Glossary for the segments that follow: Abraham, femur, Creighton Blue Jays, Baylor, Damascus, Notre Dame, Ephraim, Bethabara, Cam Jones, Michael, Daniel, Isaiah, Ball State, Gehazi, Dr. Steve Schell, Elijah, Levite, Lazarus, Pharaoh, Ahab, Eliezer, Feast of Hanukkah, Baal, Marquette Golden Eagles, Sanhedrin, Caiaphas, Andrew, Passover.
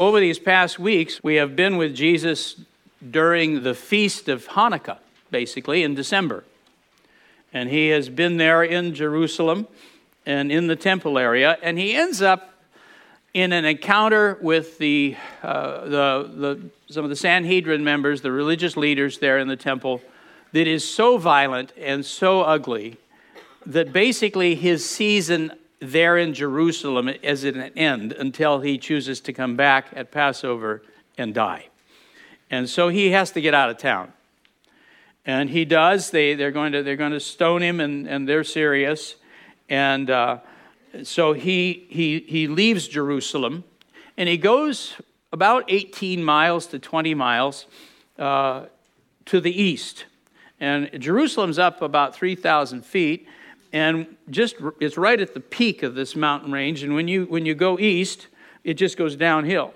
Over these past weeks, we have been with Jesus during the Feast of Hanukkah, basically, in December. And he has been there in Jerusalem and in the temple area, and he ends up in an encounter with some of the Sanhedrin members, the religious leaders there in the temple, that is so violent and so ugly that basically his season there in Jerusalem as an end until he chooses to come back at Passover and die. And so he has to get out of town. And he does. They're going to stone him, and they're serious. And so he leaves Jerusalem, and he goes about 18 miles to 20 miles to the east. And Jerusalem's up about 3,000 feet. And just it's right at the peak of this mountain range, and when you go east, it just goes downhill,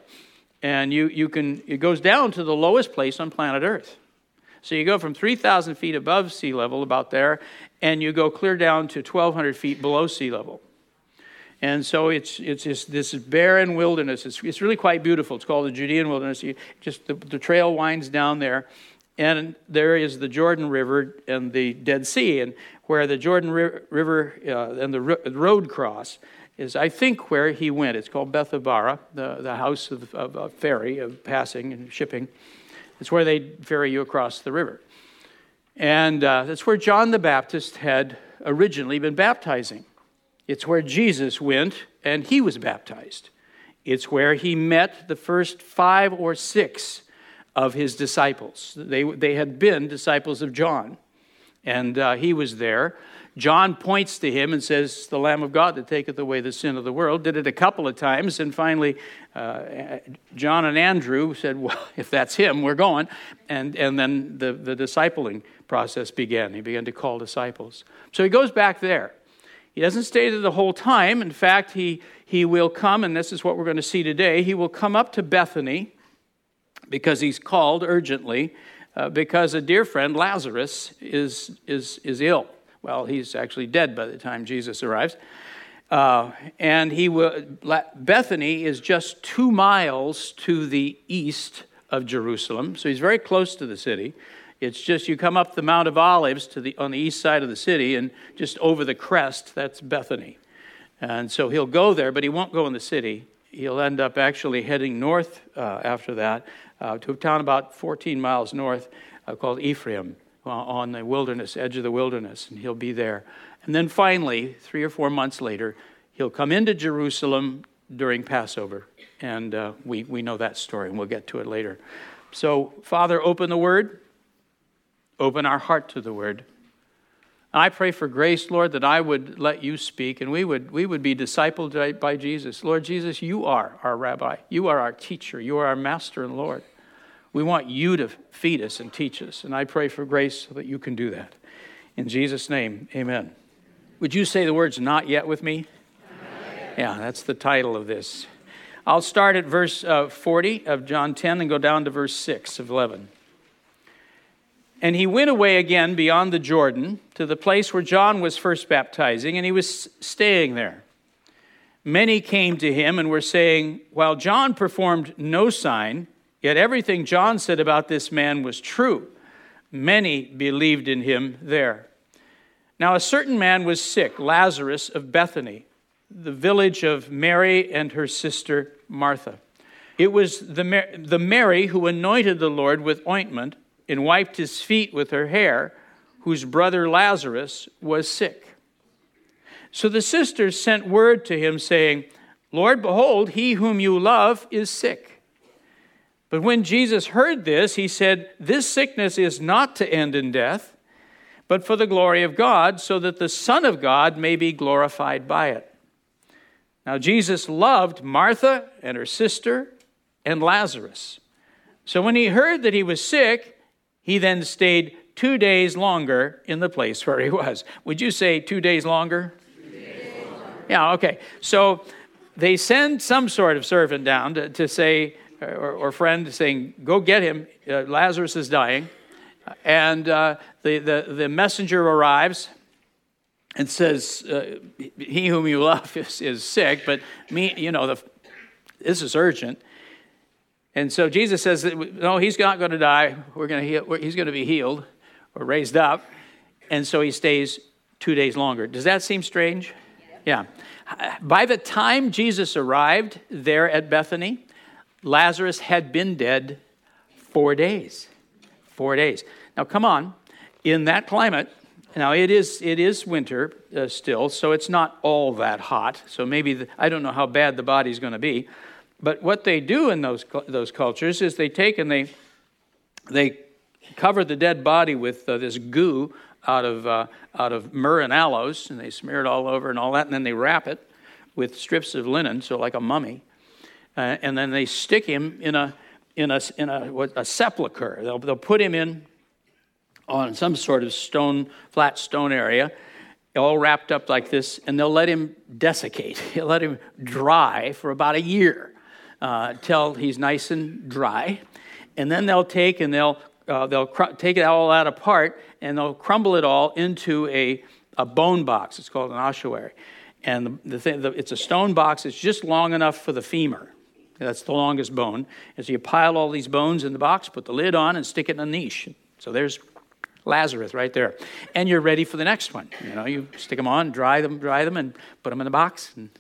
and it goes down to the lowest place on planet Earth. So you go from 3,000 feet above sea level, about there, and you go clear down to 1,200 feet below sea level, and so it's just this barren wilderness. It's really quite beautiful. It's called the Judean Wilderness. The trail winds down there. And there is the Jordan River and the Dead Sea, and where the Jordan River and the road cross is, I think, where he went. It's called Bethabara, the house of a ferry, of passing and shipping. It's where they ferry you across the river. And that's where John the Baptist had originally been baptizing. It's where Jesus went, and he was baptized. It's where he met the first 5 or 6 of his disciples. They had been disciples of John, and he was there. John points to him and says, "The Lamb of God that taketh away the sin of the world." Did it a couple of times, and finally John and Andrew said, "Well, if that's him, we're going." And then the discipling process began. He began to call disciples. So he goes back there. He doesn't stay there the whole time. In fact, he will come, and this is what we're going to see today, he will come up to Bethany, because he's called urgently, because a dear friend, Lazarus, is ill. Well, he's actually dead by the time Jesus arrives. And Bethany is just 2 miles to the east of Jerusalem, so he's very close to the city. It's just you come up the Mount of Olives on the east side of the city, and just over the crest, that's Bethany. And so he'll go there, but he won't go in the city. He'll end up actually heading north after that to a town about 14 miles north called Ephraim, on the wilderness, edge of the wilderness, and he'll be there. And then finally, 3 or 4 months later, he'll come into Jerusalem during Passover, and we know that story, and we'll get to it later. So, Father, open the Word. Open our heart to the Word. I pray for grace, Lord, that I would let you speak, and we would be discipled by Jesus. Lord Jesus, you are our rabbi. You are our teacher. You are our master and Lord. We want you to feed us and teach us, and I pray for grace so that you can do that. In Jesus' name, amen. Would you say the words "not yet" with me? Yeah, that's the title of this. I'll start at verse 40 of John 10 and go down to verse 6 of 11. And he went away again beyond the Jordan to the place where John was first baptizing, and he was staying there. Many came to him and were saying, "While John performed no sign, yet everything John said about this man was true." Many believed in him there. Now a certain man was sick, Lazarus of Bethany, the village of Mary and her sister Martha. It was the Mary who anointed the Lord with ointment and wiped his feet with her hair, whose brother Lazarus was sick. So the sisters sent word to him, saying, "Lord, behold, he whom you love is sick." But when Jesus heard this, he said, "This sickness is not to end in death, but for the glory of God, so that the Son of God may be glorified by it." Now Jesus loved Martha and her sister and Lazarus. So when he heard that he was sick, he then stayed 2 days longer in the place where he was. Would you say 2 days longer? 2 days longer. Yeah, okay. So they send some sort of servant down to say, or friend saying, go get him. Lazarus is dying. And the messenger arrives and says, he whom you love is sick, but me, this is urgent. And so Jesus says, no, he's not going to die. He's going to be healed or raised up. And so he stays 2 days longer. Does that seem strange? Yeah. By the time Jesus arrived there at Bethany, Lazarus had been dead 4 days. 4 days. Now, come on. In that climate, now it is winter still, so it's not all that hot. So maybe I don't know how bad the body's going to be. But what they do in those cultures is they take and they cover the dead body with this goo out of myrrh and aloes, and they smear it all over and all that, and then they wrap it with strips of linen, so like a mummy, and then they stick him in a sepulcher. They'll put him in on some sort of flat stone area, all wrapped up like this, and they'll let him desiccate. They'll let him dry for about a year. Till he's nice and dry, and then they'll take and they'll take it all out apart and they'll crumble it all into a bone box. It's called an ossuary, and it's a stone box. It's just long enough for the femur. That's the longest bone. And so you pile all these bones in the box, put the lid on, and stick it in a niche. So there's Lazarus right there, and you're ready for the next one. You stick them on, dry them, and put them in the box. And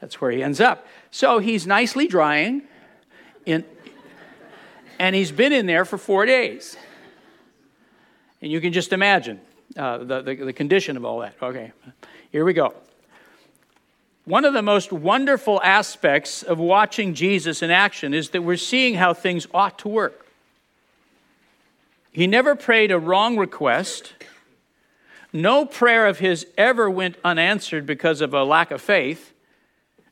that's where he ends up. So he's nicely drying, and he's been in there for 4 days. And you can just imagine the condition of all that. Okay, here we go. One of the most wonderful aspects of watching Jesus in action is that we're seeing how things ought to work. He never prayed a wrong request. No prayer of his ever went unanswered because of a lack of faith.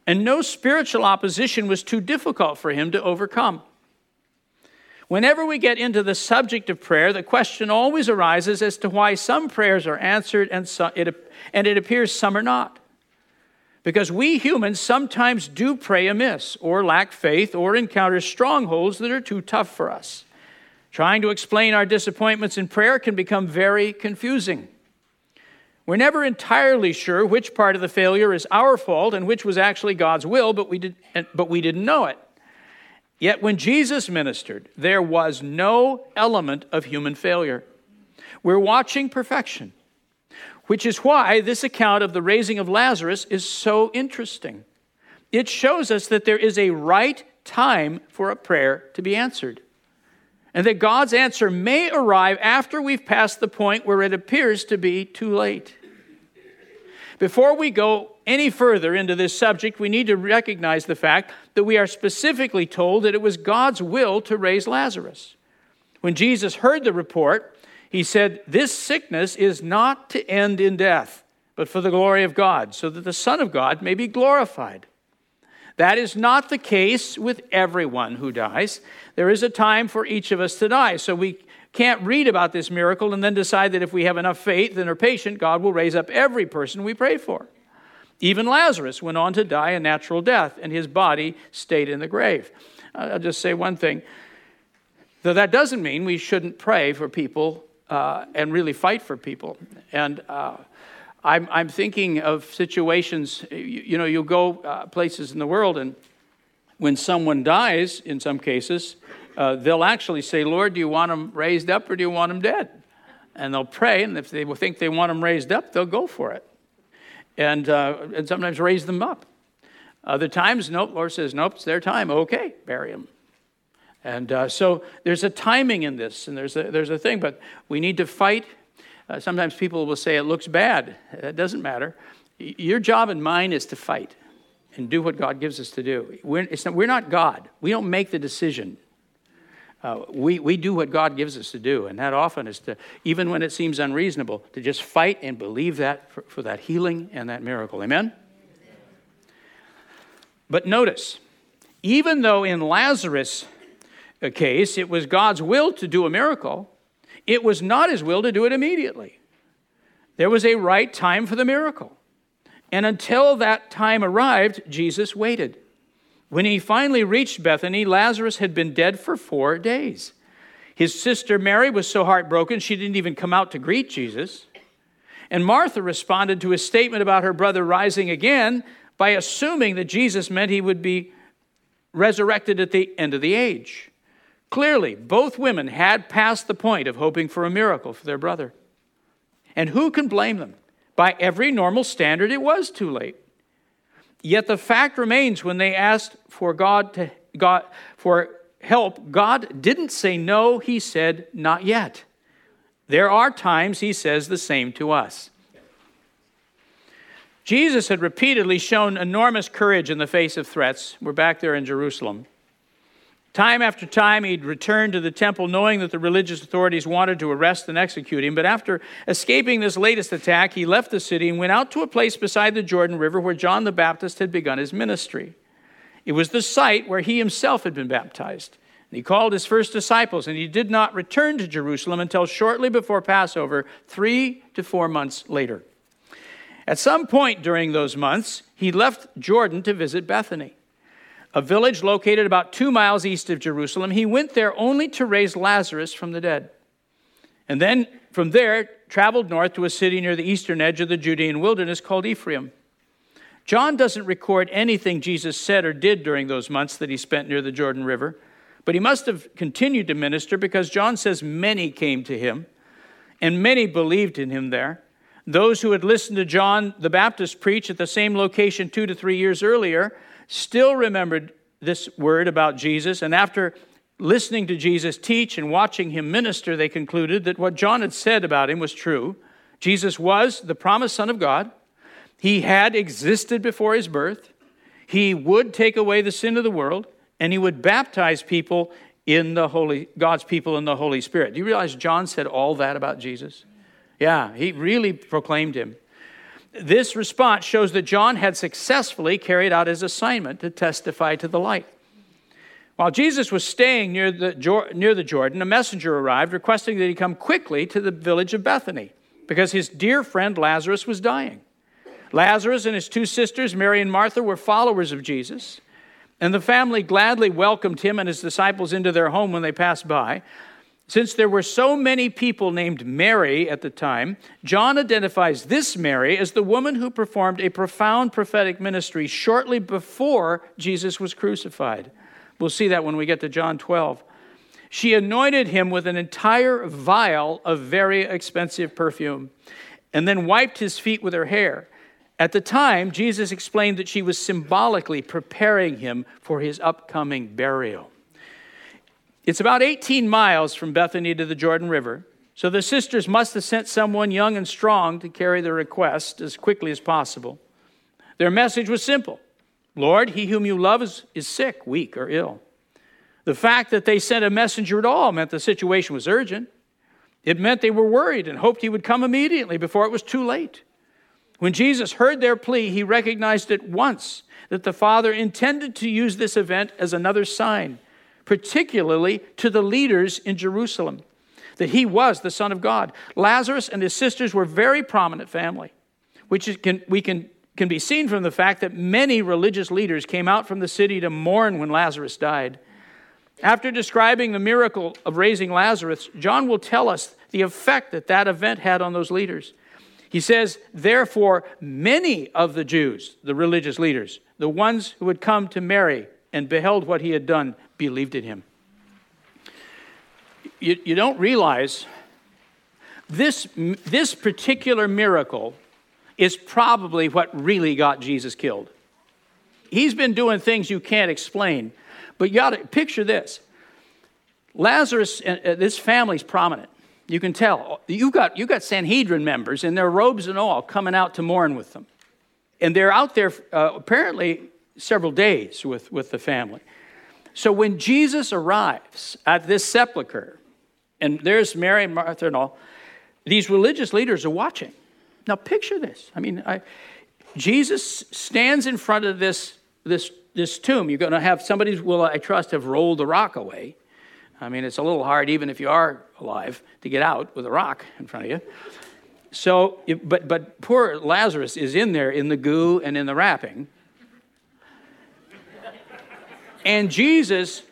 And no spiritual opposition was too difficult for him to overcome. Whenever we get into the subject of prayer, the question always arises as to why some prayers are answered and it appears some are not. Because we humans sometimes do pray amiss or lack faith or encounter strongholds that are too tough for us. Trying to explain our disappointments in prayer can become very confusing. We're never entirely sure which part of the failure is our fault and which was actually God's will, but we didn't know it. Yet when Jesus ministered, there was no element of human failure. We're watching perfection, which is why this account of the raising of Lazarus is so interesting. It shows us that there is a right time for a prayer to be answered, and that God's answer may arrive after we've passed the point where it appears to be too late. Before we go any further into this subject, we need to recognize the fact that we are specifically told that it was God's will to raise Lazarus. When Jesus heard the report, he said, "This sickness is not to end in death, but for the glory of God, so that the Son of God may be glorified." That is not the case with everyone who dies. There is a time for each of us to die. So we can't read about this miracle and then decide that if we have enough faith and are patient, God will raise up every person we pray for. Even Lazarus went on to die a natural death, and his body stayed in the grave. I'll just say one thing. Though that doesn't mean we shouldn't pray for people and really fight for people. And I'm thinking of situations, you'll go places in the world, and when someone dies, in some cases, they'll actually say, "Lord, do you want them raised up or do you want them dead?" And they'll pray, and if they think they want them raised up, they'll go for it. And sometimes raise them up. Other times, nope, Lord says, nope, it's their time. Okay, bury them. And so there's a timing in this, and there's a thing, but we need to fight. Sometimes people will say it looks bad. It doesn't matter. Your job and mine is to fight and do what God gives us to do. We're not God. We don't make the decision. We do what God gives us to do, and that often is to, even when it seems unreasonable, to just fight and believe that for that healing and that miracle. Amen? But notice, even though in Lazarus case, it was God's will to do a miracle. It was not his will to do it immediately. There was a right time for the miracle. And until that time arrived, Jesus waited. When he finally reached Bethany, Lazarus had been dead for 4 days. His sister Mary was so heartbroken, she didn't even come out to greet Jesus. And Martha responded to his statement about her brother rising again by assuming that Jesus meant he would be resurrected at the end of the age. Clearly, both women had passed the point of hoping for a miracle for their brother. And who can blame them? By every normal standard, it was too late. Yet the fact remains, when they asked for help, God didn't say no, he said not yet. There are times he says the same to us. Jesus had repeatedly shown enormous courage in the face of threats. We're back there in Jerusalem. Time after time, he'd return to the temple knowing that the religious authorities wanted to arrest and execute him. But after escaping this latest attack, he left the city and went out to a place beside the Jordan River where John the Baptist had begun his ministry. It was the site where he himself had been baptized. And he called his first disciples, and he did not return to Jerusalem until shortly before Passover, 3 to 4 months later. At some point during those months, he left Jordan to visit Bethany, a village located about 2 miles east of Jerusalem. He went there only to raise Lazarus from the dead. And then from there, traveled north to a city near the eastern edge of the Judean wilderness called Ephraim. John doesn't record anything Jesus said or did during those months that he spent near the Jordan River, but he must have continued to minister because John says many came to him and many believed in him there. Those who had listened to John the Baptist preach at the same location 2 to 3 years earlier still remembered this word about Jesus, and after listening to Jesus teach and watching him minister, they concluded that what John had said about him was true. Jesus was the promised Son of God. He had existed before his birth. He would take away the sin of the world, and he would baptize people in the God's people in the Holy Spirit. Do you realize John said all that about Jesus? Yeah, he really proclaimed him. This response shows that John had successfully carried out his assignment to testify to the light. While Jesus was staying near the Jordan, a messenger arrived requesting that he come quickly to the village of Bethany because his dear friend Lazarus was dying. Lazarus and his two sisters, Mary and Martha, were followers of Jesus, and the family gladly welcomed him and his disciples into their home when they passed by. Since there were so many people named Mary at the time, John identifies this Mary as the woman who performed a profound prophetic ministry shortly before Jesus was crucified. We'll see that when we get to John 12. She anointed him with an entire vial of very expensive perfume and then wiped his feet with her hair. At the time, Jesus explained that she was symbolically preparing him for his upcoming burial. It's about 18 miles from Bethany to the Jordan River, so the sisters must have sent someone young and strong to carry their request as quickly as possible. Their message was simple: Lord, he whom you love is sick, weak, or ill. The fact that they sent a messenger at all meant the situation was urgent. It meant they were worried and hoped he would come immediately before it was too late. When Jesus heard their plea, he recognized at once that the Father intended to use this event as another sign, particularly to the leaders in Jerusalem, that he was the Son of God. Lazarus and his sisters were a very prominent family, which can be seen from the fact that many religious leaders came out from the city to mourn when Lazarus died. After describing the miracle of raising Lazarus, John will tell us the effect that event had on those leaders. He says, therefore, many of the Jews, the religious leaders, the ones who had come to Mary and beheld what he had done, believed in him. You don't realize this particular miracle is probably what really got Jesus killed. He's been doing things you can't explain, but you ought to picture this. Lazarus, this family's prominent. You can tell. You've got Sanhedrin members in their robes and all coming out to mourn with them. And they're out there apparently several days with the family. So when Jesus arrives at this sepulcher, and there's Mary and Martha and all, these religious leaders are watching. Now picture this. I mean, Jesus stands in front of this tomb. You're going to have somebody will, I trust, have rolled the rock away. I mean, it's a little hard, even if you are alive, to get out with a rock in front of you. So, but poor Lazarus is in there in the goo and in the wrapping. And Jesus,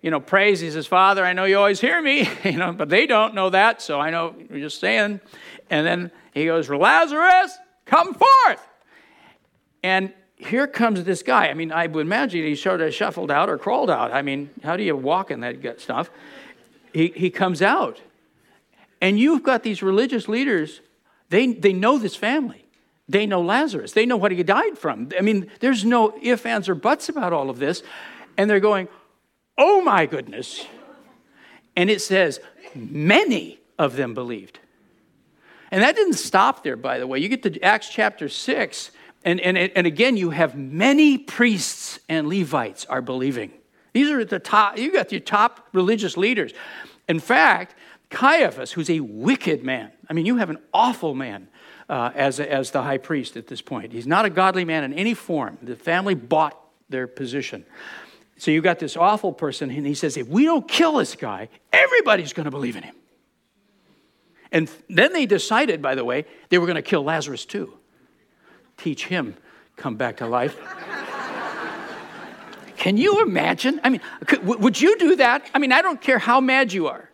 you know, prays. He says, Father, I know you always hear me, you know, but they don't know that, so I know you're just saying. And then he goes, Lazarus, come forth. And here comes this guy. I mean, I would imagine he sort of shuffled out or crawled out. I mean, how do you walk in that gut stuff? He comes out. And you've got these religious leaders. They know this family. They know Lazarus. They know what he died from. I mean, there's no ifs, ands, or buts about all of this. And they're going, oh my goodness. And it says, many of them believed. And that didn't stop there, by the way. You get to Acts chapter 6, and again, you have many priests and Levites are believing. These are at the top. You got your top religious leaders. In fact, Caiaphas, who's a wicked man. I mean, you have an awful man as the high priest at this point. He's not a godly man in any form. The family bought their position. So you got this awful person, and he says, if we don't kill this guy, everybody's going to believe in him. And then they decided, by the way, they were going to kill Lazarus too. Teach him, come back to life. Can you imagine? I mean, would you do that? I mean, I don't care how mad you are.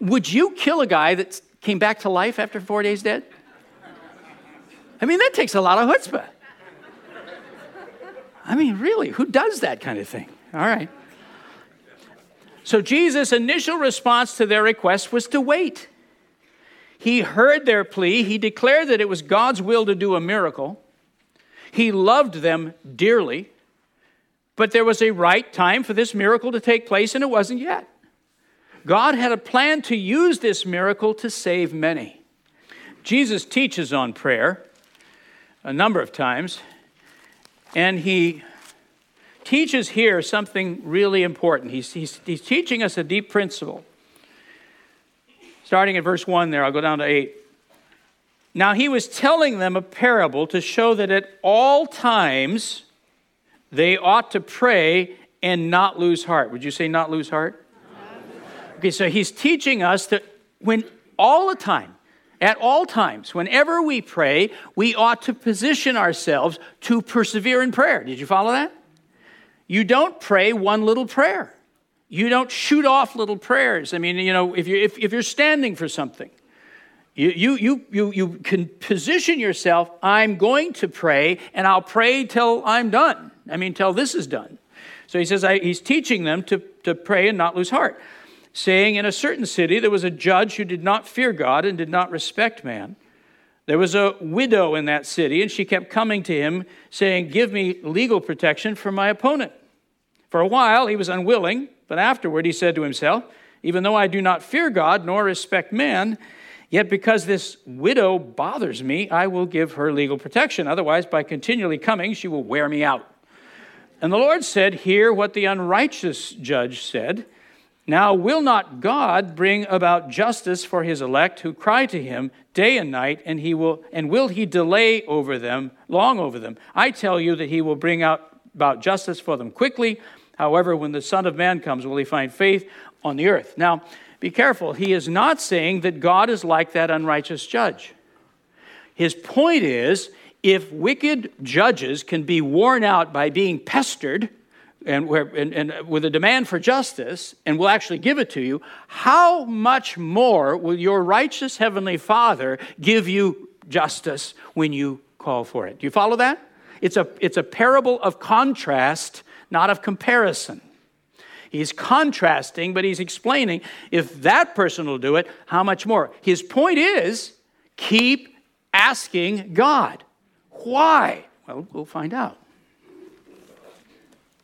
Would you kill a guy that came back to life after 4 days dead? I mean, that takes a lot of chutzpah. I mean, really, who does that kind of thing? All right. So Jesus' initial response to their request was to wait. He heard their plea. He declared that it was God's will to do a miracle. He loved them dearly. But there was a right time for this miracle to take place, and it wasn't yet. God had a plan to use this miracle to save many. Jesus teaches on prayer a number of times, and he teaches here something really important. He's teaching us a deep principle. Starting at verse 1 there, I'll go down to 8. Now he was telling them a parable to show that at all times they ought to pray and not lose heart. Would you say not lose heart? Okay, so he's teaching us that when all the time, at all times, whenever we pray, we ought to position ourselves to persevere in prayer. Did you follow that? You don't pray one little prayer. You don't shoot off little prayers. I mean, you know, if you're standing for something, you can position yourself. I'm going to pray, and I'll pray till I'm done. I mean, till this is done. So he says he's teaching them to pray and not lose heart. Saying, in a certain city, there was a judge who did not fear God and did not respect man. There was a widow in that city, and she kept coming to him, saying, give me legal protection for my opponent. For a while, he was unwilling, but afterward he said to himself, even though I do not fear God nor respect man, yet because this widow bothers me, I will give her legal protection. Otherwise, by continually coming, she will wear me out. And the Lord said, hear what the unrighteous judge said. Now will not God bring about justice for his elect who cry to him day and night, and will he delay over them, long over them? I tell you that he will bring out about justice for them quickly. However, when the Son of Man comes, will he find faith on the earth? Now, be careful. He is not saying that God is like that unrighteous judge. His point is, if wicked judges can be worn out by being pestered, and with a demand for justice, and we'll actually give it to you, how much more will your righteous Heavenly Father give you justice when you call for it? Do you follow that? It's a parable of contrast, not of comparison. He's contrasting, but he's explaining, if that person will do it, how much more? His point is, keep asking God. Why? Well, we'll find out.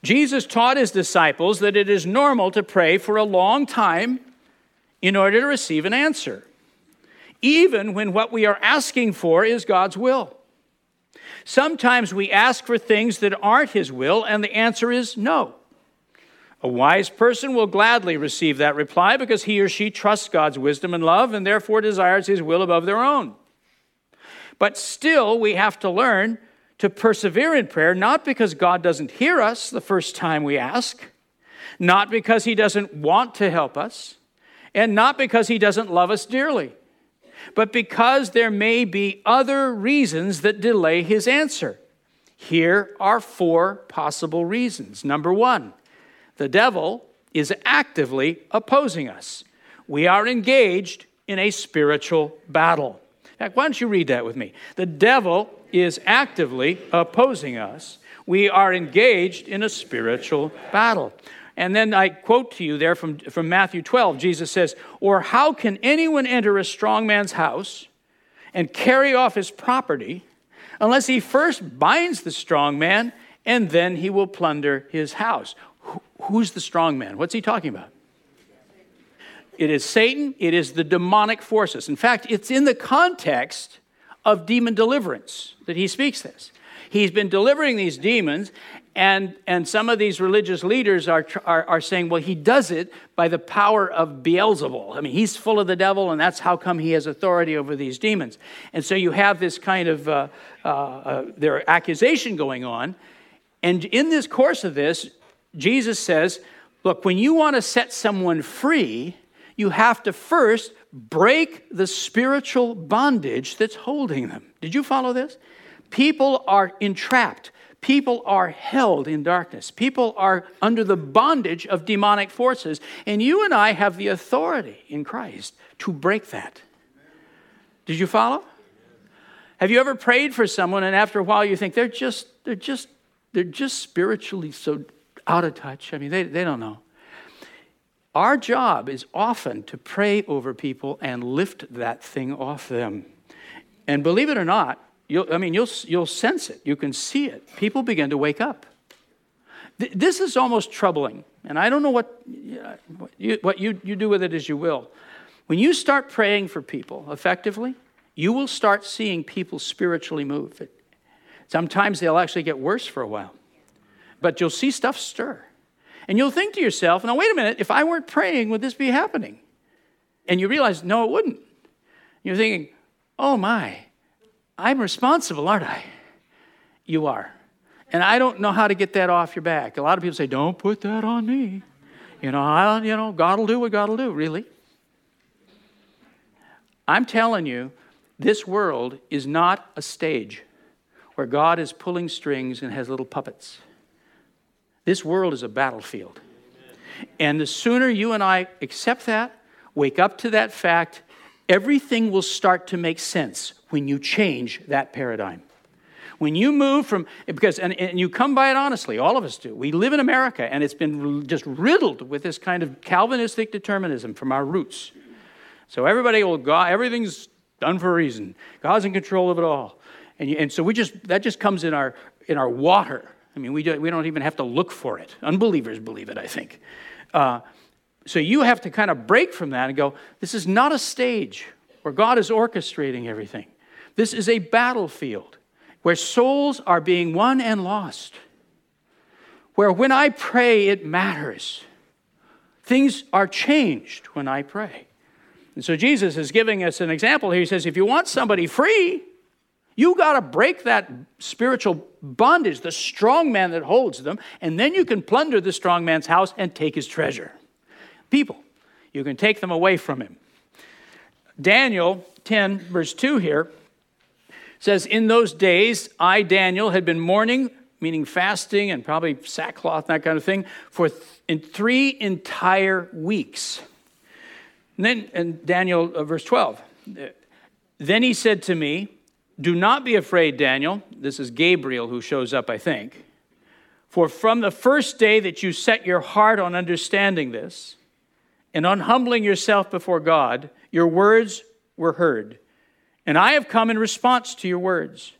Jesus taught his disciples that it is normal to pray for a long time in order to receive an answer, even when what we are asking for is God's will. Sometimes we ask for things that aren't his will, and the answer is no. A wise person will gladly receive that reply because he or she trusts God's wisdom and love and therefore desires his will above their own. But still, we have to learn to persevere in prayer, not because God doesn't hear us the first time we ask, not because he doesn't want to help us, and not because he doesn't love us dearly, but because there may be other reasons that delay his answer. Here are four possible reasons. Number one, the devil is actively opposing us. We are engaged in a spiritual battle. In fact, why don't you read that with me? The devil is actively opposing us. We are engaged in a spiritual battle. And then I quote to you there from Matthew 12, Jesus says, "Or how can anyone enter a strong man's house and carry off his property unless he first binds the strong man, and then he will plunder his house?" Who's the strong man? What's he talking about? It is Satan. It is the demonic forces. In fact, it's in the context of demon deliverance that he speaks this. He's been delivering these demons, and some of these religious leaders are saying, well, he does it by the power of Beelzebul. I mean, he's full of the devil, and that's how come he has authority over these demons. And so you have this kind of their accusation going on. And in this course of this, Jesus says, look, when you want to set someone free, you have to first break the spiritual bondage that's holding them. Did you follow this? People are entrapped. People are held in darkness. People are under the bondage of demonic forces. And you and I have the authority in Christ to break that. Did you follow? Have you ever prayed for someone and after a while you think, they're just spiritually so out of touch. I mean, they don't know. Our job is often to pray over people and lift that thing off them. And believe it or not, you'll sense it. You can see it. People begin to wake up. This is almost troubling, and I don't know what you do with it as you will. When you start praying for people effectively, you will start seeing people spiritually move. Sometimes they'll actually get worse for a while, but you'll see stuff stir. And you'll think to yourself, now wait a minute, if I weren't praying, would this be happening? And you realize, no, it wouldn't. You're thinking, oh my, I'm responsible, aren't I? You are. And I don't know how to get that off your back. A lot of people say, don't put that on me. God will do what God will do, really. I'm telling you, this world is not a stage where God is pulling strings and has little puppets. This world is a battlefield. And the sooner you and I accept that, wake up to that fact, everything will start to make sense when you change that paradigm. When you move from, because, and you come by it honestly, all of us do. We live in America, and it's been just riddled with this kind of Calvinistic determinism from our roots. So everybody will go, everything's done for a reason. God's in control of it all. And so that just comes in our water. I mean, we don't even have to look for it. Unbelievers believe it, I think. So you have to kind of break from that and go, this is not a stage where God is orchestrating everything. This is a battlefield where souls are being won and lost, where when I pray, it matters. Things are changed when I pray. And so Jesus is giving us an example here. He says, if you want somebody free, you got to break that spiritual bondage, the strong man that holds them, and then you can plunder the strong man's house and take his treasure. People, you can take them away from him. Daniel 10, verse 2 here says, in those days, I, Daniel, had been mourning, meaning fasting and probably sackcloth, that kind of thing, for in three entire weeks. And then in Daniel, verse 12, then he said to me, do not be afraid, Daniel. This is Gabriel who shows up, I think. For from the first day that you set your heart on understanding this and on humbling yourself before God, your words were heard. And I have come in response to your words.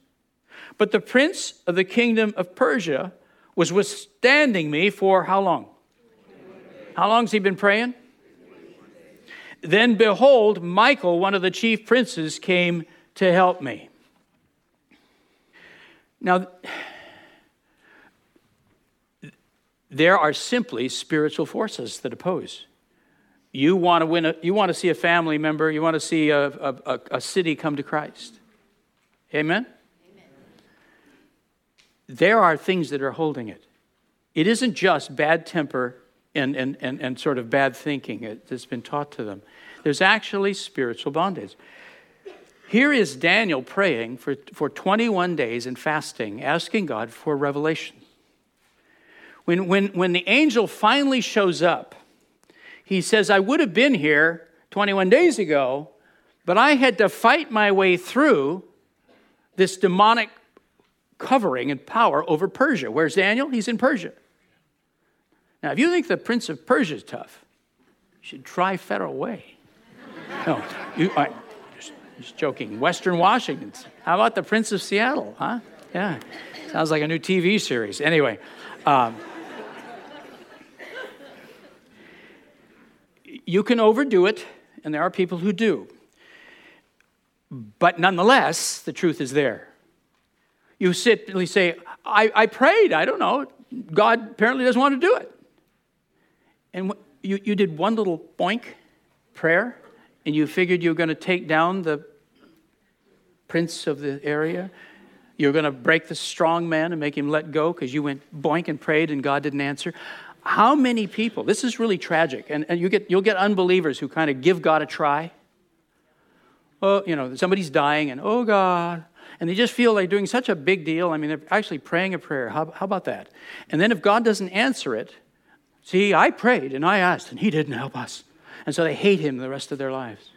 But the prince of the kingdom of Persia was withstanding me for how long? How long has he been praying? Then behold, Michael, one of the chief princes, came to help me. Now, there are simply spiritual forces that oppose. You want to win. You want to see a family member. You want to see a city come to Christ. Amen? Amen? There are things that are holding it. It isn't just bad temper and sort of bad thinking that's been taught to them. There's actually spiritual bondage. Here is Daniel praying for 21 days and fasting, asking God for revelation. When the angel finally shows up, he says, I would have been here 21 days ago, but I had to fight my way through this demonic covering and power over Persia. Where's Daniel? He's in Persia. Now, if you think the Prince of Persia is tough, you should try Federal Way. No, just joking. Western Washington. How about the Prince of Seattle, huh? Yeah. Sounds like a new TV series. Anyway. You can overdo it, and there are people who do. But nonetheless, the truth is there. You simply say, I prayed. I don't know. God apparently doesn't want to do it. And you did one little boink prayer, and you figured you were going to take down the prince of the area. You're going to break the strong man and make him let go because you went boink and prayed and God didn't answer. How many people? This is really tragic. And you'll get unbelievers who kind of give God a try. Oh, somebody's dying and, oh, God. And they just feel like doing such a big deal. I mean, they're actually praying a prayer. How about that? And then if God doesn't answer it, see, I prayed and I asked and he didn't help us. And so they hate him the rest of their lives.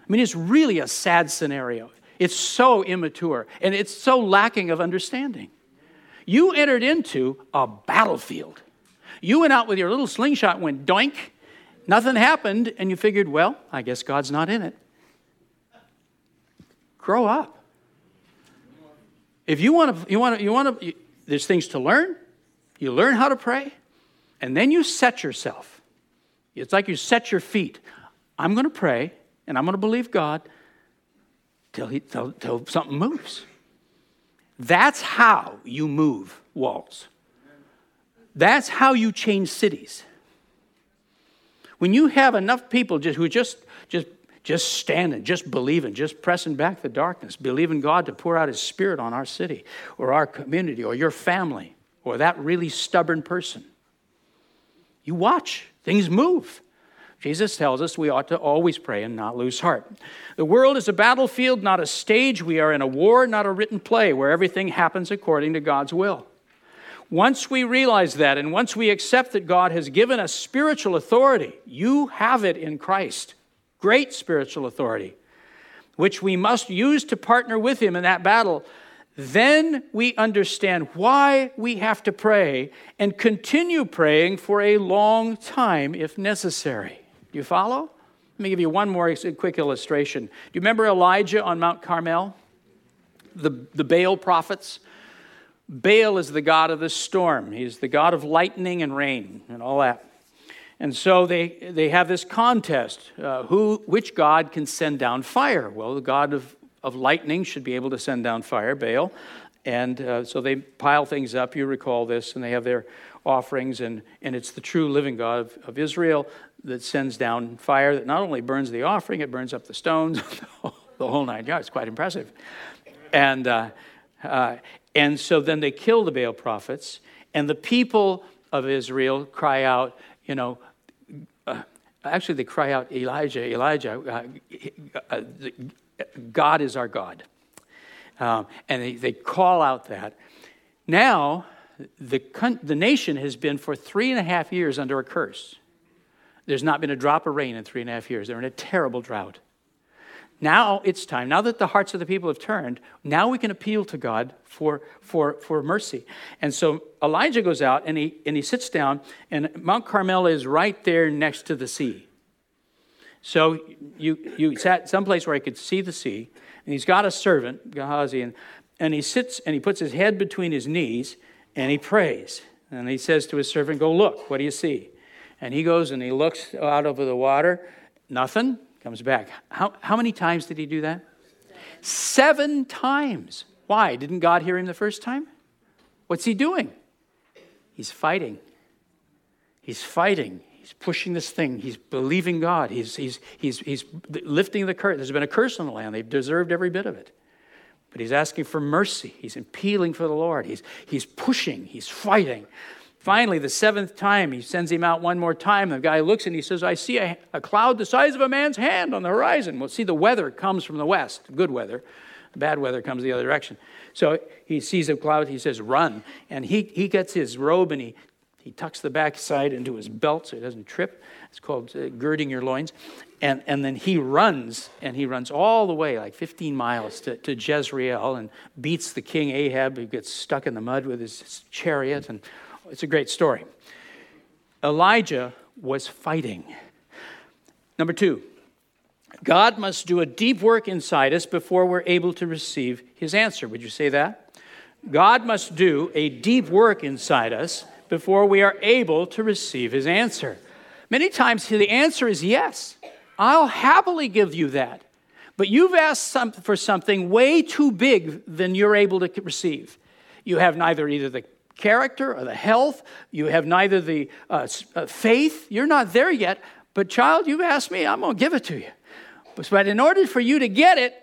I mean, it's really a sad scenario. It's so immature, and it's so lacking of understanding. You entered into a battlefield. You went out with your little slingshot, went doink, nothing happened, and you figured, well, I guess God's not in it. Grow up. If you want to, there's things to learn. You learn how to pray, and then you set yourself. It's like you set your feet. I'm going to pray, and I'm going to believe God, till something moves. That's how you move walls. That's how you change cities. When you have enough people who just standing, just believing, just pressing back the darkness, believing God to pour out his spirit on our city or our community or your family or that really stubborn person, you watch. Things move. Jesus tells us we ought to always pray and not lose heart. The world is a battlefield, not a stage. We are in a war, not a written play, where everything happens according to God's will. Once we realize that, and once we accept that God has given us spiritual authority, you have it in Christ, great spiritual authority, which we must use to partner with him in that battle, then we understand why we have to pray and continue praying for a long time if necessary. You follow? Let me give you one more quick illustration. Do you remember Elijah on Mount Carmel? The Baal prophets? Baal is the god of the storm. He's the god of lightning and rain and all that. And so they have this contest. Which god can send down fire? Well, the god of lightning should be able to send down fire, Baal. And so they pile things up. You recall this. And they have their offerings. And it's the true living God of Israel that sends down fire that not only burns the offering, it burns up the stones, the whole nine yards. It's quite impressive. And so then they kill the Baal prophets, and the people of Israel cry out, actually they cry out, Elijah, God is our God. And they call out that. Now, the nation has been for 3.5 years under a curse. There's not been a drop of rain in 3.5 years. They're in a terrible drought. Now it's time. Now that the hearts of the people have turned, now we can appeal to God for mercy. And so Elijah goes out and he sits down, and Mount Carmel is right there next to the sea. So you sat someplace where he could see the sea, and he's got a servant, Gehazi, and he sits and he puts his head between his knees and he prays. And he says to his servant, go look, what do you see? And he goes and he looks out over the water. Nothing. Comes back. How many times did he do that? 7 times. Why? Didn't God hear him the first time? What's he doing? He's fighting. He's fighting. He's pushing this thing. He's believing God. He's lifting the curse. There's been a curse on the land. They've deserved every bit of it. But he's asking for mercy. He's appealing for the Lord. He's pushing. He's fighting. Finally, the seventh time, he sends him out one more time. The guy looks and he says, I see a cloud the size of a man's hand on the horizon. Well, see, the weather comes from the west, good weather. Bad weather comes the other direction. So he sees a cloud, he says, run. And he gets his robe and he tucks the backside into his belt so he doesn't trip. It's called girding your loins. And then he runs all the way, like 15 miles to Jezreel, and beats the king Ahab, who gets stuck in the mud with his chariot. And it's a great story. Elijah was fighting. Number two, God must do a deep work inside us before we're able to receive his answer. Would you say that? God must do a deep work inside us before we are able to receive his answer. Many times the answer is yes. I'll happily give you that. But you've asked for something way too big than you're able to receive. You have neither either the character or the health. You have neither the faith. You're not there yet. But child, you've asked me, I'm going to give it to you. But in order for you to get it,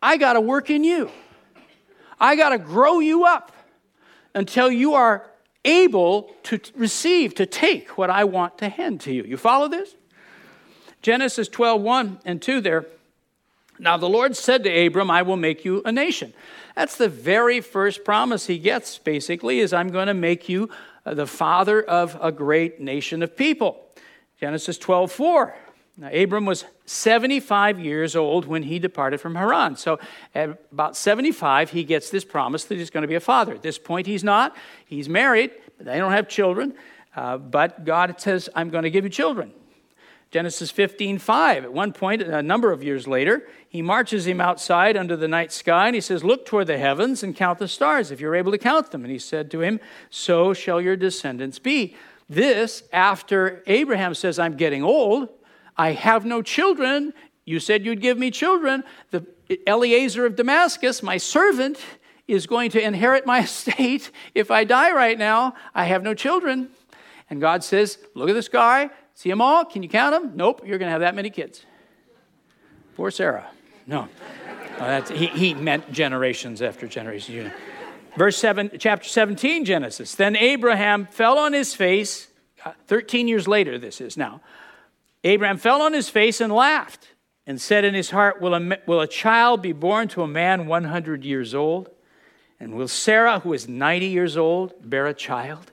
I got to work in you. I got to grow you up until you are able to receive, to take what I want to hand to you. You follow this? Genesis 12:1 and 2 there. Now the Lord said to Abram, I will make you a nation. That's the very first promise he gets, basically, is I'm going to make you the father of a great nation of people. Genesis 12:4. Now, Abram was 75 years old when he departed from Haran. So at about 75, he gets this promise that he's going to be a father. At this point, he's not. He's married. They don't have children. But God says, I'm going to give you children. Genesis 15:5. At one point, a number of years later, he marches him outside under the night sky, and he says, look toward the heavens and count the stars, if you're able to count them. And he said to him, so shall your descendants be. This, after Abraham says, I'm getting old, I have no children. You said you'd give me children. The Eliezer of Damascus, my servant, is going to inherit my estate. If I die right now, I have no children. And God says, look at this guy. See them all? Can you count them? Nope, you're going to have that many kids. Poor Sarah. No. He meant generations after generations. You know. Verse 7, chapter 17, Genesis. Then Abraham fell on his face. 13 years later, this is now. Abraham fell on his face and laughed and said in his heart, will a child be born to a man 100 years old? And will Sarah, who is 90 years old, bear a child?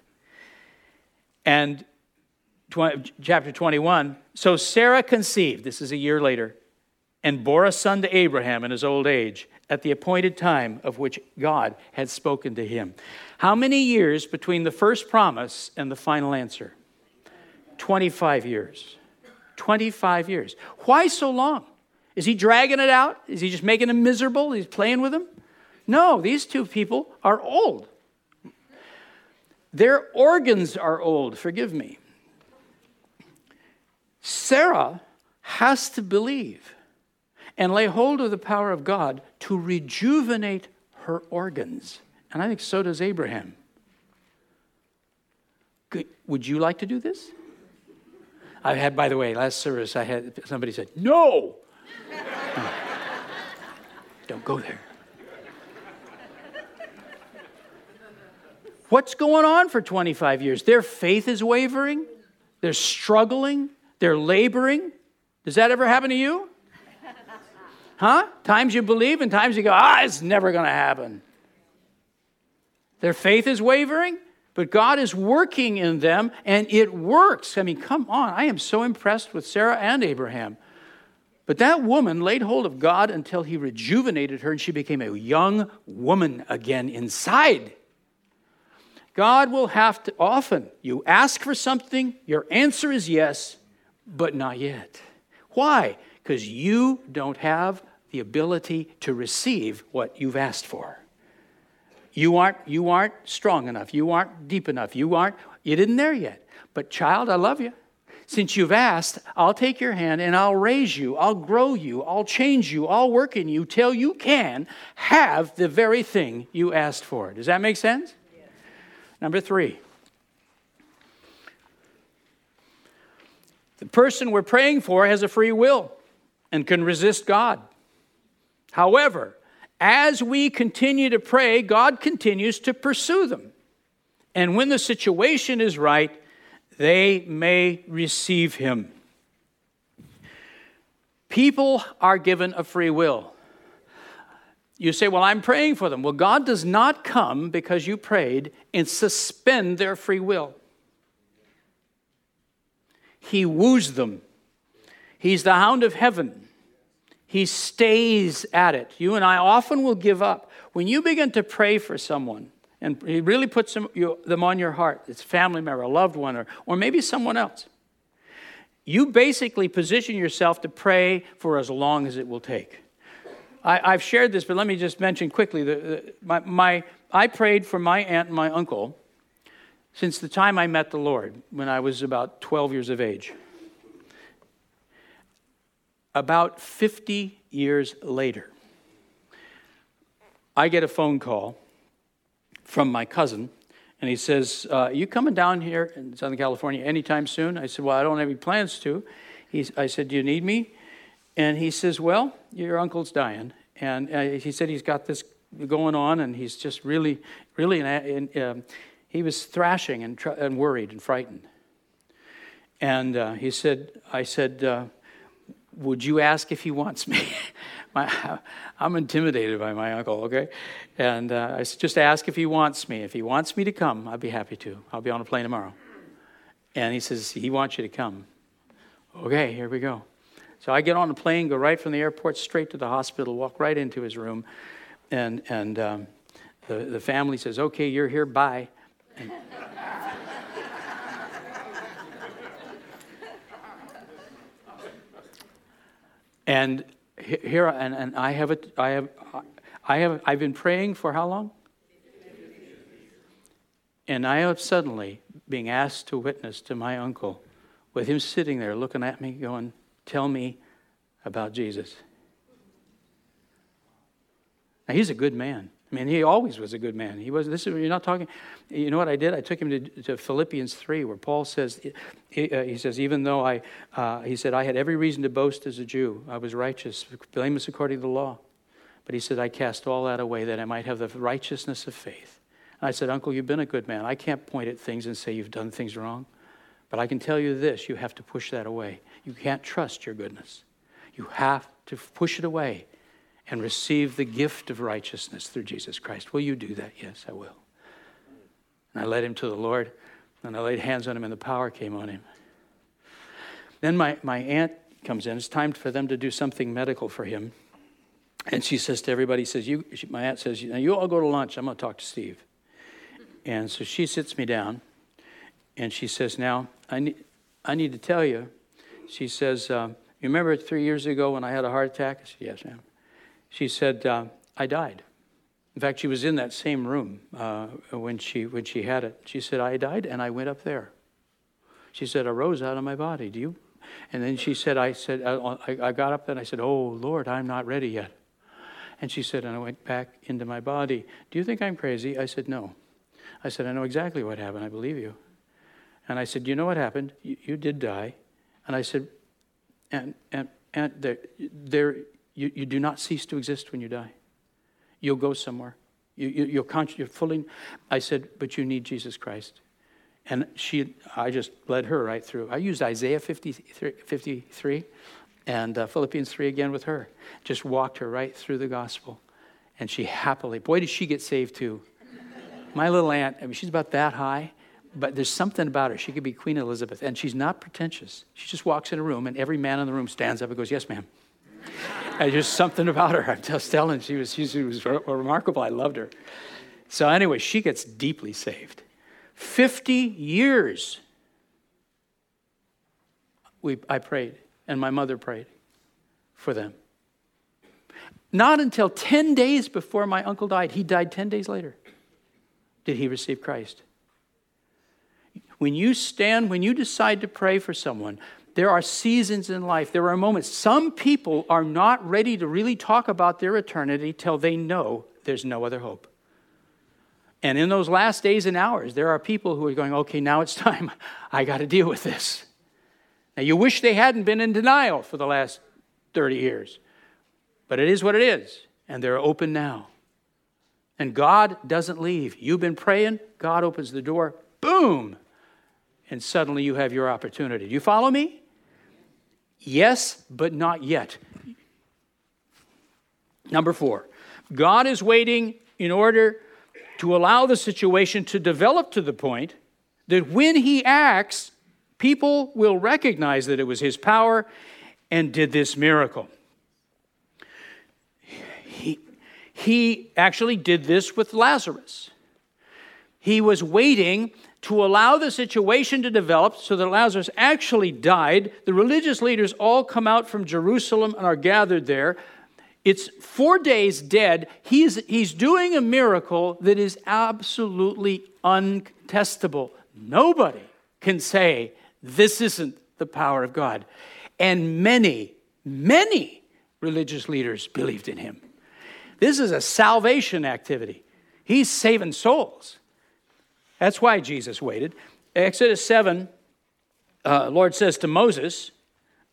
And chapter 21, so Sarah conceived, this is a year later, and bore a son to Abraham in his old age at the appointed time of which God had spoken to him. How many years between the first promise and the final answer? 25 years. 25 years. Why so long? Is he dragging it out? Is he just making him miserable? He's playing with him? No, these two people are old. Their organs are old, forgive me. Sarah has to believe and lay hold of the power of God to rejuvenate her organs. And I think so does Abraham. Would you like to do this? I had, by the way, last service, somebody said, no! Don't go there. What's going on for 25 years? Their faith is wavering. They're struggling. They're laboring. Does that ever happen to you? Huh? Times you believe and times you go, it's never going to happen. Their faith is wavering. But God is working in them, and it works. I mean, come on. I am so impressed with Sarah and Abraham. But that woman laid hold of God until he rejuvenated her, and she became a young woman again inside. God will have to often. You ask for something, your answer is yes, but not yet. Why? Because you don't have the ability to receive what you've asked for. You aren't strong enough. You aren't deep enough. You didn't there yet. But child, I love you. Since you've asked, I'll take your hand and I'll raise you. I'll grow you. I'll change you. I'll work in you till you can have the very thing you asked for. Does that make sense? Yes. Number three. The person we're praying for has a free will and can resist God. However, as we continue to pray, God continues to pursue them. and when the situation is right, they may receive him. People are given a free will. You say, well, I'm praying for them. Well, God does not come because you prayed and suspend their free will. He woos them. He's the hound of heaven. He stays at it. You and I often will give up. When you begin to pray for someone, and he really puts them on your heart, it's a family member, a loved one, or maybe someone else, you basically position yourself to pray for as long as it will take. I've shared this, but let me just mention quickly. I prayed for my aunt and my uncle since the time I met the Lord when I was about 12 years of age. About 50 years later, I get a phone call from my cousin, and he says, are you coming down here in Southern California anytime soon? I said, well, I don't have any plans to. I said, do you need me? And he says, well, your uncle's dying. And he said he's got this going on, and he's just really, really, he was thrashing and worried and frightened. And I said, would you ask if he wants me? I'm intimidated by my uncle, okay? And I said, just ask if he wants me. If he wants me to come, I'd be happy to. I'll be on a plane tomorrow. And he says, he wants you to come. Okay, here we go. So I get on the plane, go right from the airport straight to the hospital, walk right into his room, and the family says, okay, you're here, bye. And I've been praying for how long? And I am suddenly being asked to witness to my uncle, with him sitting there looking at me going, tell me about Jesus. Now, he's a good man. I mean, he always was a good man. You're not talking. You know what I did? I took him to Philippians 3, where Paul says, he says, even though I had every reason to boast as a Jew. I was righteous, blameless according to the law. But he said, I cast all that away that I might have the righteousness of faith. And I said, Uncle, you've been a good man. I can't point at things and say you've done things wrong. But I can tell you this, you have to push that away. You can't trust your goodness. You have to push it away and receive the gift of righteousness through Jesus Christ. Will you do that? Yes, I will. And I led him to the Lord, and I laid hands on him, and the power came on him. Then my aunt comes in. It's time for them to do something medical for him. And she says to everybody, my aunt says, now you all go to lunch. I'm going to talk to Steve. And so she sits me down, and she says, now, I need to tell you. She says, you remember 3 years ago when I had a heart attack? I said, yes, ma'am. She said, I died. In fact, she was in that same room when she had it. She said, I died and I went up there. She said, I rose out of my body. Do you? And then she said, I got up there and I said, oh, Lord, I'm not ready yet. And she said, and I went back into my body. Do you think I'm crazy? I said, no. I said, I know exactly what happened. I believe you. And I said, you know what happened? You did die. And I said, and there, you do not cease to exist when you die. You'll go somewhere. You're fully. I said, but you need Jesus Christ. And I just led her right through. I used Isaiah 53 and Philippians 3 again with her. Just walked her right through the gospel. And she happily, boy, did she get saved too. My little aunt, I mean, she's about that high. But there's something about her. She could be Queen Elizabeth, and she's not pretentious. She just walks in a room, and every man in the room stands up and goes, yes, ma'am. And there's something about her. I'm just telling you, she was remarkable. I loved her. So anyway, she gets deeply saved. 50 years I prayed, and my mother prayed for them. Not until 10 days before my uncle died. He died 10 days later. Did he receive Christ? When you decide to pray for someone, there are seasons in life, there are moments. Some people are not ready to really talk about their eternity till they know there's no other hope. And in those last days and hours, there are people who are going, okay, now it's time. I got to deal with this. Now, you wish they hadn't been in denial for the last 30 years, but it is what it is, and they're open now. And God doesn't leave. You've been praying, God opens the door, boom, and suddenly you have your opportunity. Do you follow me? Yes, but not yet. Number 4, God is waiting in order to allow the situation to develop to the point that when he acts, people will recognize that it was his power and did this miracle. He actually did this with Lazarus. He was waiting to allow the situation to develop so that Lazarus actually died. The religious leaders all come out from Jerusalem and are gathered there. It's 4 days dead. He's doing a miracle that is absolutely uncontestable. Nobody can say this isn't the power of God. And many, many religious leaders believed in him. This is a salvation activity. He's saving souls. That's why Jesus waited. Exodus 7, Lord says to Moses,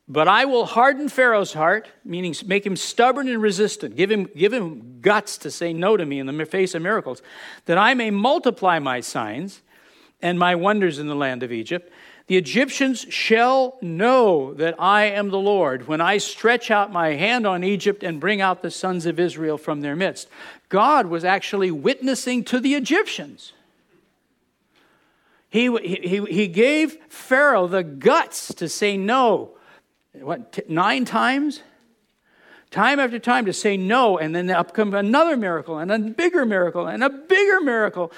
"But I will harden Pharaoh's heart," meaning make him stubborn and resistant. Give him guts to say no to me in the face of miracles, "that I may multiply my signs and my wonders in the land of Egypt. The Egyptians shall know that I am the Lord when I stretch out my hand on Egypt and bring out the sons of Israel from their midst." God was actually witnessing to the Egyptians. He gave Pharaoh the guts to say no. What, 9 times? Time after time to say no, and then up comes another miracle, and a bigger miracle, and a bigger miracle,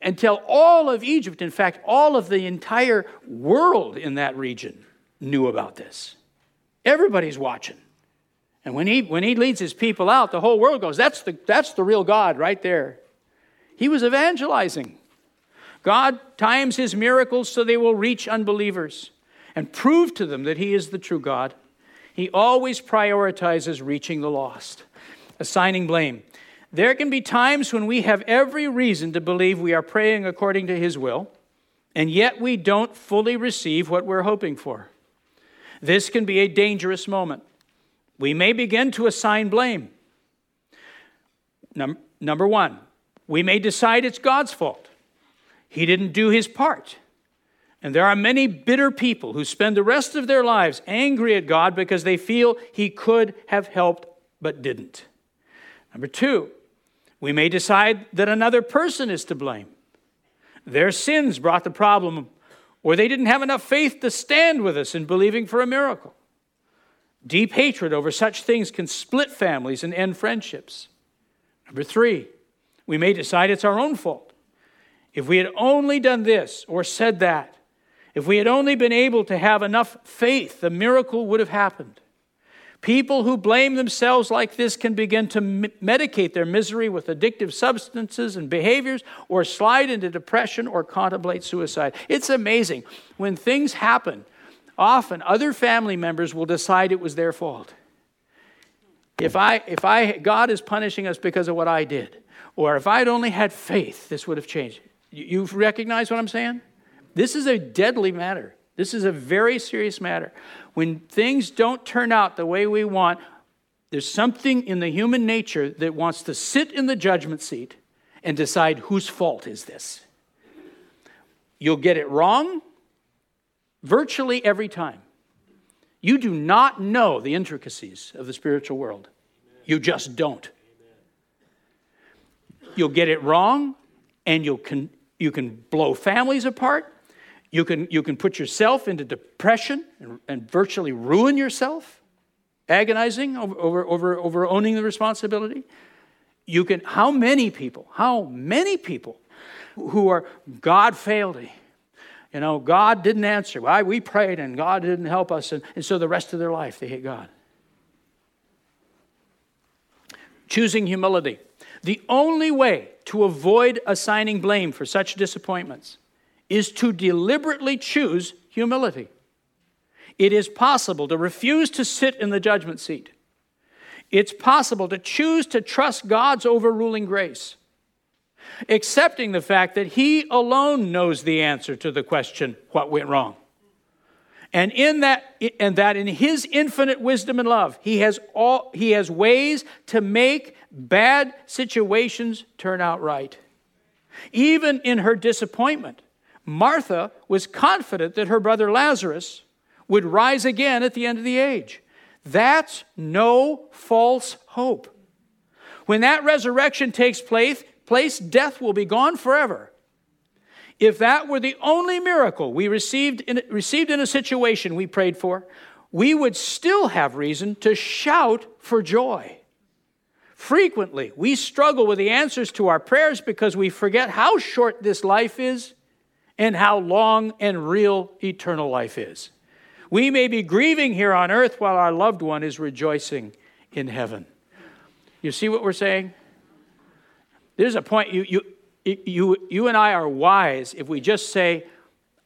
until all of Egypt, in fact, all of the entire world in that region knew about this. Everybody's watching. And when he leads his people out, the whole world goes, that's the real God right there. He was evangelizing. God times his miracles so they will reach unbelievers and prove to them that he is the true God. He always prioritizes reaching the lost. Assigning blame. There can be times when we have every reason to believe we are praying according to his will, and yet we don't fully receive what we're hoping for. This can be a dangerous moment. We may begin to assign blame. Number 1, we may decide it's God's fault. He didn't do his part. And there are many bitter people who spend the rest of their lives angry at God because they feel he could have helped but didn't. Number 2, we may decide that another person is to blame. Their sins brought the problem, or they didn't have enough faith to stand with us in believing for a miracle. Deep hatred over such things can split families and end friendships. Number 3, we may decide it's our own fault. If we had only done this or said that, if we had only been able to have enough faith, the miracle would have happened. People who blame themselves like this can begin to medicate their misery with addictive substances and behaviors, or slide into depression or contemplate suicide. It's amazing. When things happen, often other family members will decide it was their fault. If God is punishing us because of what I did, or if I'd only had faith, this would have changed. You recognize what I'm saying? This is a deadly matter. This is a very serious matter. When things don't turn out the way we want, there's something in the human nature that wants to sit in the judgment seat and decide whose fault is this. You'll get it wrong virtually every time. You do not know the intricacies of the spiritual world. You just don't. You'll get it wrong, and you can blow families apart. You can put yourself into depression and virtually ruin yourself, agonizing over owning the responsibility. You can, how many people who are God failed me. You know, God didn't answer. Why? We prayed and God didn't help us. And so the rest of their life, they hate God. Choosing humility. The only way to avoid assigning blame for such disappointments is to deliberately choose humility. It is possible to refuse to sit in the judgment seat. It's possible to choose to trust God's overruling grace, accepting the fact that he alone knows the answer to the question, what went wrong? And in his infinite wisdom and love, he has ways to make bad situations turn out right. Even in her disappointment, Martha was confident that her brother Lazarus would rise again at the end of the age. That's no false hope. When that resurrection takes place, death will be gone forever. If that were the only miracle we received in a situation we prayed for, we would still have reason to shout for joy. Frequently, we struggle with the answers to our prayers because we forget how short this life is and how long and real eternal life is. We may be grieving here on earth while our loved one is rejoicing in heaven. You see what we're saying? There's a point. You and I are wise if we just say,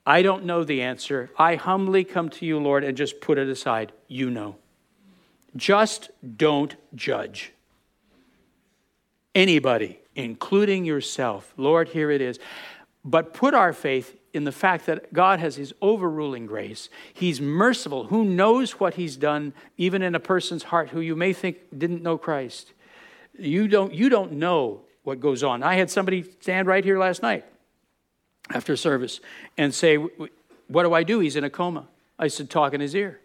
I don't know the answer. I humbly come to you, Lord, and just put it aside. You know. Just don't judge anybody, including yourself. Lord, here it is. But put our faith in the fact that God has his overruling grace. He's merciful. Who knows what he's done, even in a person's heart who you may think didn't know Christ. You don't know what goes on. I had somebody stand right here last night after service and say, what do I do? He's in a coma. I said, talk in his ear.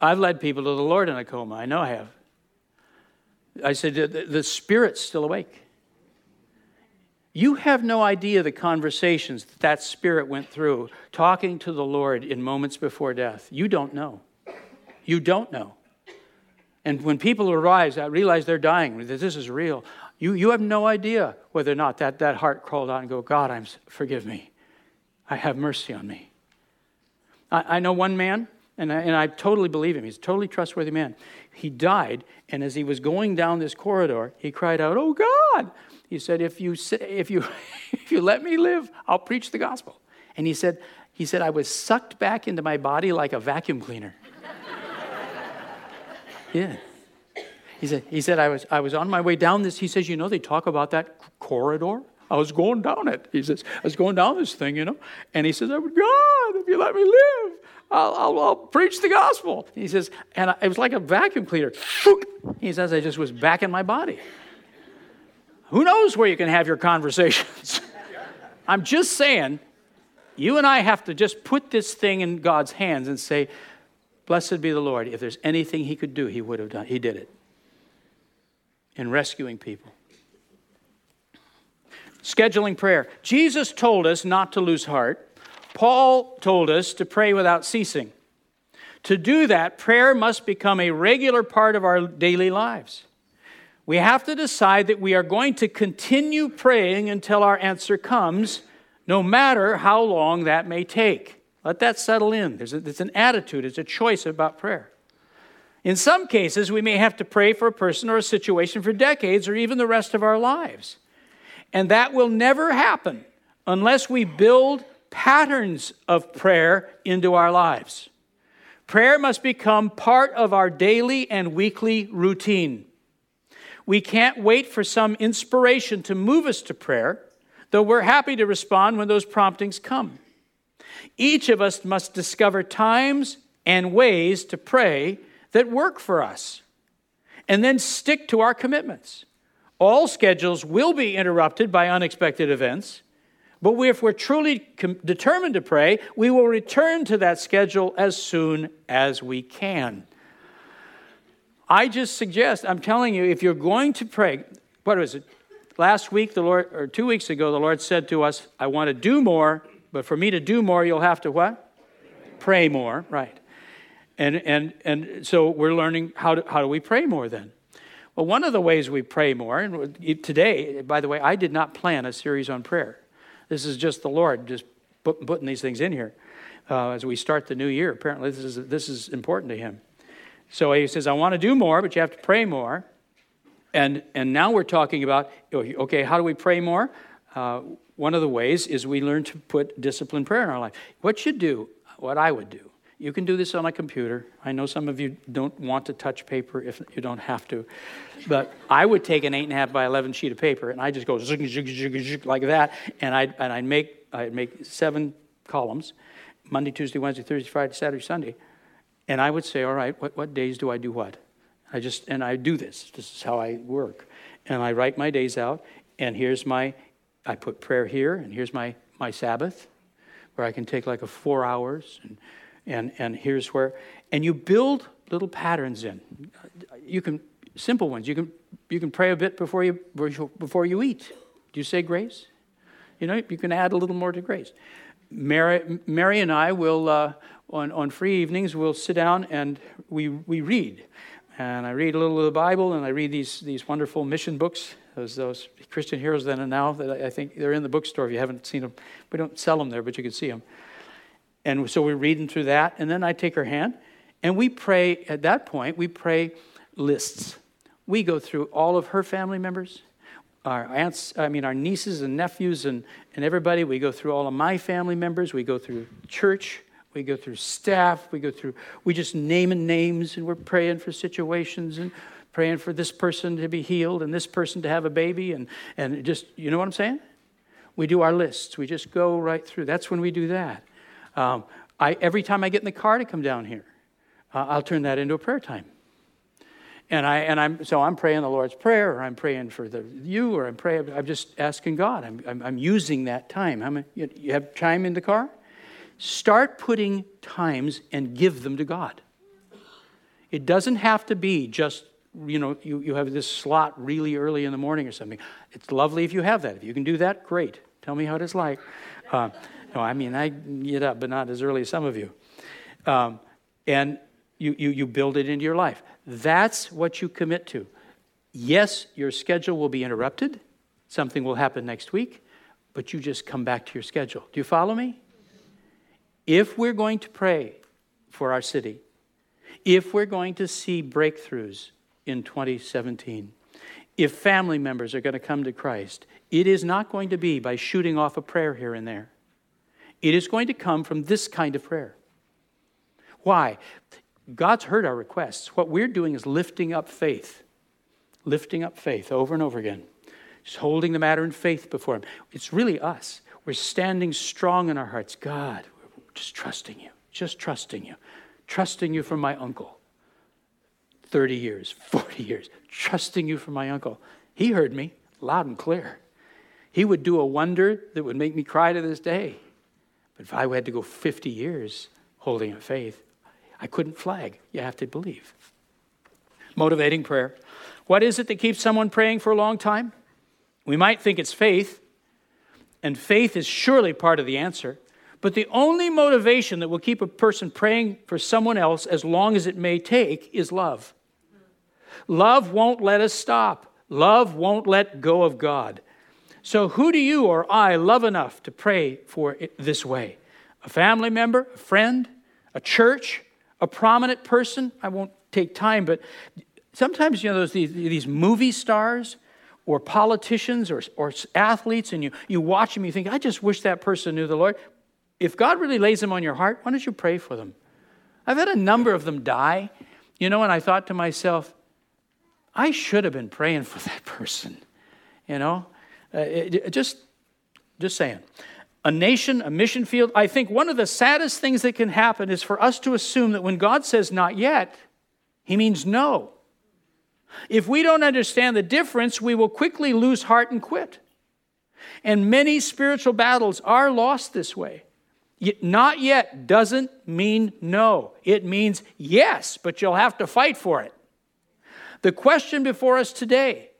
I've led people to the Lord in a coma. I know I have. I said, the spirit's still awake. You have no idea the conversations that spirit went through talking to the Lord in moments before death. You don't know. You don't know. And when people arise, I realize they're dying. That this is real. You have no idea whether or not that heart crawled out and go, God, forgive me. I have mercy on me. I know one man, and I totally believe him. He's a totally trustworthy man. He died, and as he was going down this corridor, he cried out, oh, God. He said, if you let me live, I'll preach the gospel. And he said, I was sucked back into my body like a vacuum cleaner. Yeah. He said, I was on my way down this. He says, you know, they talk about that corridor. I was going down it. He says, I was going down this thing, you know. And he says, God, if you let me live, I'll preach the gospel. He says, and it was like a vacuum cleaner. He says, I just was back in my body. Who knows where you can have your conversations? I'm just saying, you and I have to just put this thing in God's hands and say, blessed be the Lord. If there's anything he could do, he would have done. He did it. In rescuing people. Scheduling prayer. Jesus told us not to lose heart. Paul told us to pray without ceasing. To do that, prayer must become a regular part of our daily lives. We have to decide that we are going to continue praying until our answer comes, no matter how long that may take. Let that settle in. There's an attitude. It's a choice about prayer. In some cases, we may have to pray for a person or a situation for decades or even the rest of our lives. And that will never happen unless we build patterns of prayer into our lives. Prayer must become part of our daily and weekly routine. We can't wait for some inspiration to move us to prayer, though we're happy to respond when those promptings come. Each of us must discover times and ways to pray that work for us, and then stick to our commitments. All schedules will be interrupted by unexpected events, but if we're truly determined to pray, we will return to that schedule as soon as we can. I just suggest, I'm telling you, if you're going to pray, what was it? Last week, 2 weeks ago, the Lord said to us, I want to do more, but for me to do more, you'll have to what? Pray more, right. And so we're learning how do we pray more then? Well, one of the ways we pray more, and today, by the way, I did not plan a series on prayer. This is just the Lord just putting these things in here as we start the new year. Apparently, this is important to Him. So He says, I want to do more, but you have to pray more. And now we're talking about, okay, how do we pray more? One of the ways is we learn to put disciplined prayer in our life. What you do, what I would do. You can do this on a computer. I know some of you don't want to touch paper if you don't have to. But I would take an 8.5 by 11 sheet of paper, and I just go zig, zig, zig, zig, like that, and I'd make 7 columns, Monday, Tuesday, Wednesday, Thursday, Friday, Saturday, Sunday. And I would say, all right, what days do I do what? And I do this. This is how I work. And I write my days out. And I put prayer here. And here's my Sabbath, where I can take like a 4 hours. And here's where. And you build little patterns in. You can, simple ones. You can pray a bit before you eat. Do you say grace? You know, you can add a little more to grace. Mary and I will, on free evenings, we'll sit down and we read. And I read a little of the Bible, and I read these wonderful mission books, those Christian heroes then and now, that I think they're in the bookstore if you haven't seen them. We don't sell them there, but you can see them. And so we're reading through that, and then I take her hand, and we pray, at that point, we pray lists. We go through all of her family members, our nieces and nephews and everybody. We go through all of my family members. We go through church. We go through staff. We just naming names, and we're praying for situations and praying for this person to be healed and this person to have a baby and just, you know what I'm saying? We do our lists. We just go right through. That's when we do that. Every time I get in the car to come down here, I'll turn that into a prayer time. So I'm praying the Lord's Prayer, or I'm praying for you, or I'm just asking God. I'm using that time. You have time in the car? Start putting times and give them to God. It doesn't have to be just, you know, you have this slot really early in the morning or something. It's lovely if you have that. If you can do that, great. Tell me how it is like. I get up, but not as early as some of you. And you build it into your life. That's what you commit to. Yes, your schedule will be interrupted. Something will happen next week, but you just come back to your schedule. Do you follow me? If we're going to pray for our city, if we're going to see breakthroughs in 2017, if family members are going to come to Christ, it is not going to be by shooting off a prayer here and there. It is going to come from this kind of prayer. Why? God's heard our requests. What we're doing is lifting up faith over and over again, just holding the matter in faith before Him. It's really us. We're standing strong in our hearts. God, we're just trusting you. Trusting you for my uncle. 30 years, 40 years, trusting you for my uncle. He heard me loud and clear. He would do a wonder that would make me cry to this day. But if I had to go 50 years holding in faith, I couldn't flag. You have to believe. Motivating prayer. What is it that keeps someone praying for a long time? We might think it's faith, and faith is surely part of the answer. But the only motivation that will keep a person praying for someone else as long as it may take is love. Love won't let us stop. Love won't let go of God. So who do you or I love enough to pray for it this way? A family member, a friend, a church, a prominent person? I won't take time, but sometimes, you know, these movie stars or politicians or athletes, and you watch them, you think, I just wish that person knew the Lord. If God really lays them on your heart, why don't you pray for them? I've had a number of them die, you know, and I thought to myself, I should have been praying for that person, you know? Just saying. A nation, a mission field. I think one of the saddest things that can happen is for us to assume that when God says not yet, He means no. If we don't understand the difference, we will quickly lose heart and quit. And many spiritual battles are lost this way. Not yet doesn't mean no. It means yes, but you'll have to fight for it. The question before us today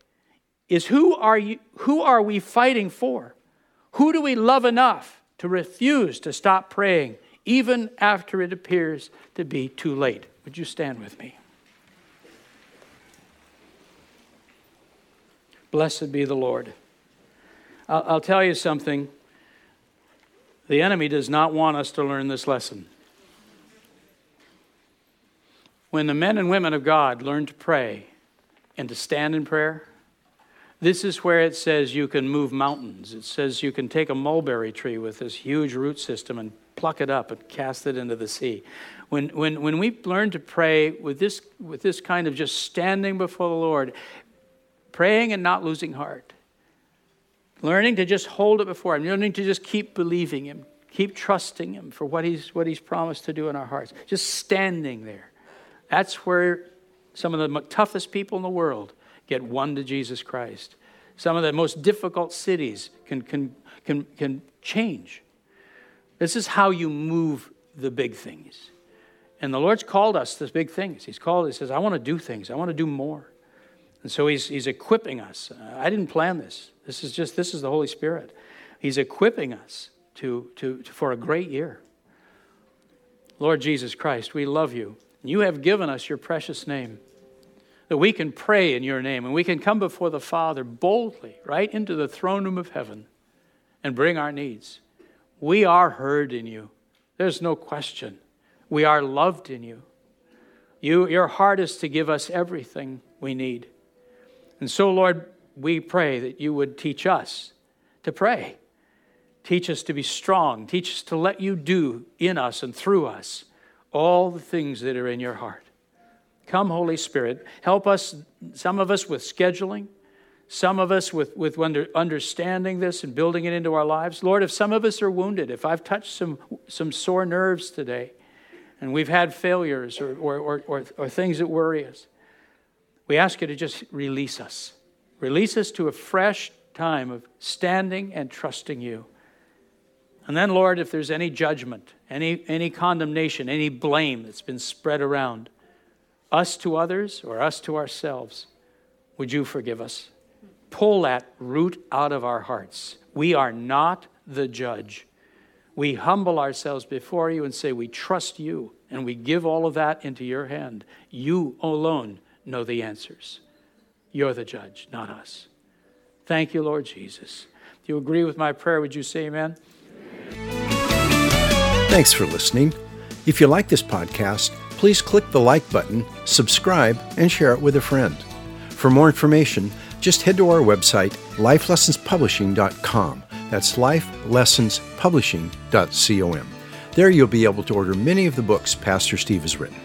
is who are we fighting for? Who do we love enough to refuse to stop praying, even after it appears to be too late? Would you stand with me? Blessed be the Lord. I'll tell you something. The enemy does not want us to learn this lesson. When the men and women of God learn to pray and to stand in prayer, this is where it says you can move mountains. It says you can take a mulberry tree with this huge root system and pluck it up and cast it into the sea. When we learn to pray with this kind of just standing before the Lord, praying and not losing heart, learning to just hold it before Him, learning to just keep believing Him, Keep trusting him for what he's promised to do in our hearts. Just standing there. That's where some of the toughest people in the world get won to Jesus Christ. Some of the most difficult cities can change. This is how you move the big things. And the Lord's called us to big things. He says, I want to do things. I want to do more. And so he's equipping us. I didn't plan this. This is the Holy Spirit. He's equipping us to for a great year. Lord Jesus Christ, we love you. You have given us your precious name, that we can pray in your name and we can come before the Father boldly, right into the throne room of heaven and bring our needs. We are heard in you. There's no question. We are loved in you. Your heart is to give us everything we need. And so, Lord, we pray that you would teach us to pray. Teach us to be strong. Teach us to let you do in us and through us all the things that are in your heart. Come, Holy Spirit, help us, some of us with scheduling, some of us with understanding this and building it into our lives. Lord, if some of us are wounded, if I've touched some sore nerves today and we've had failures or things that worry us, we ask you to just release us. Release us to a fresh time of standing and trusting you. And then, Lord, if there's any judgment, any condemnation, any blame that's been spread around, us to others or us to ourselves, would you forgive us? Pull that root out of our hearts. We are not the judge. We humble ourselves before you and say we trust you, and we give all of that into your hand. You alone know the answers. You're the judge, not us. Thank you, Lord Jesus. Do you agree with my prayer? Would you say amen? Thanks for listening. If you like this podcast, please click the like button, subscribe, and share it with a friend. For more information, just head to our website, LifeLessonsPublishing.com. That's LifeLessonsPublishing.com. There you'll be able to order many of the books Pastor Steve has written.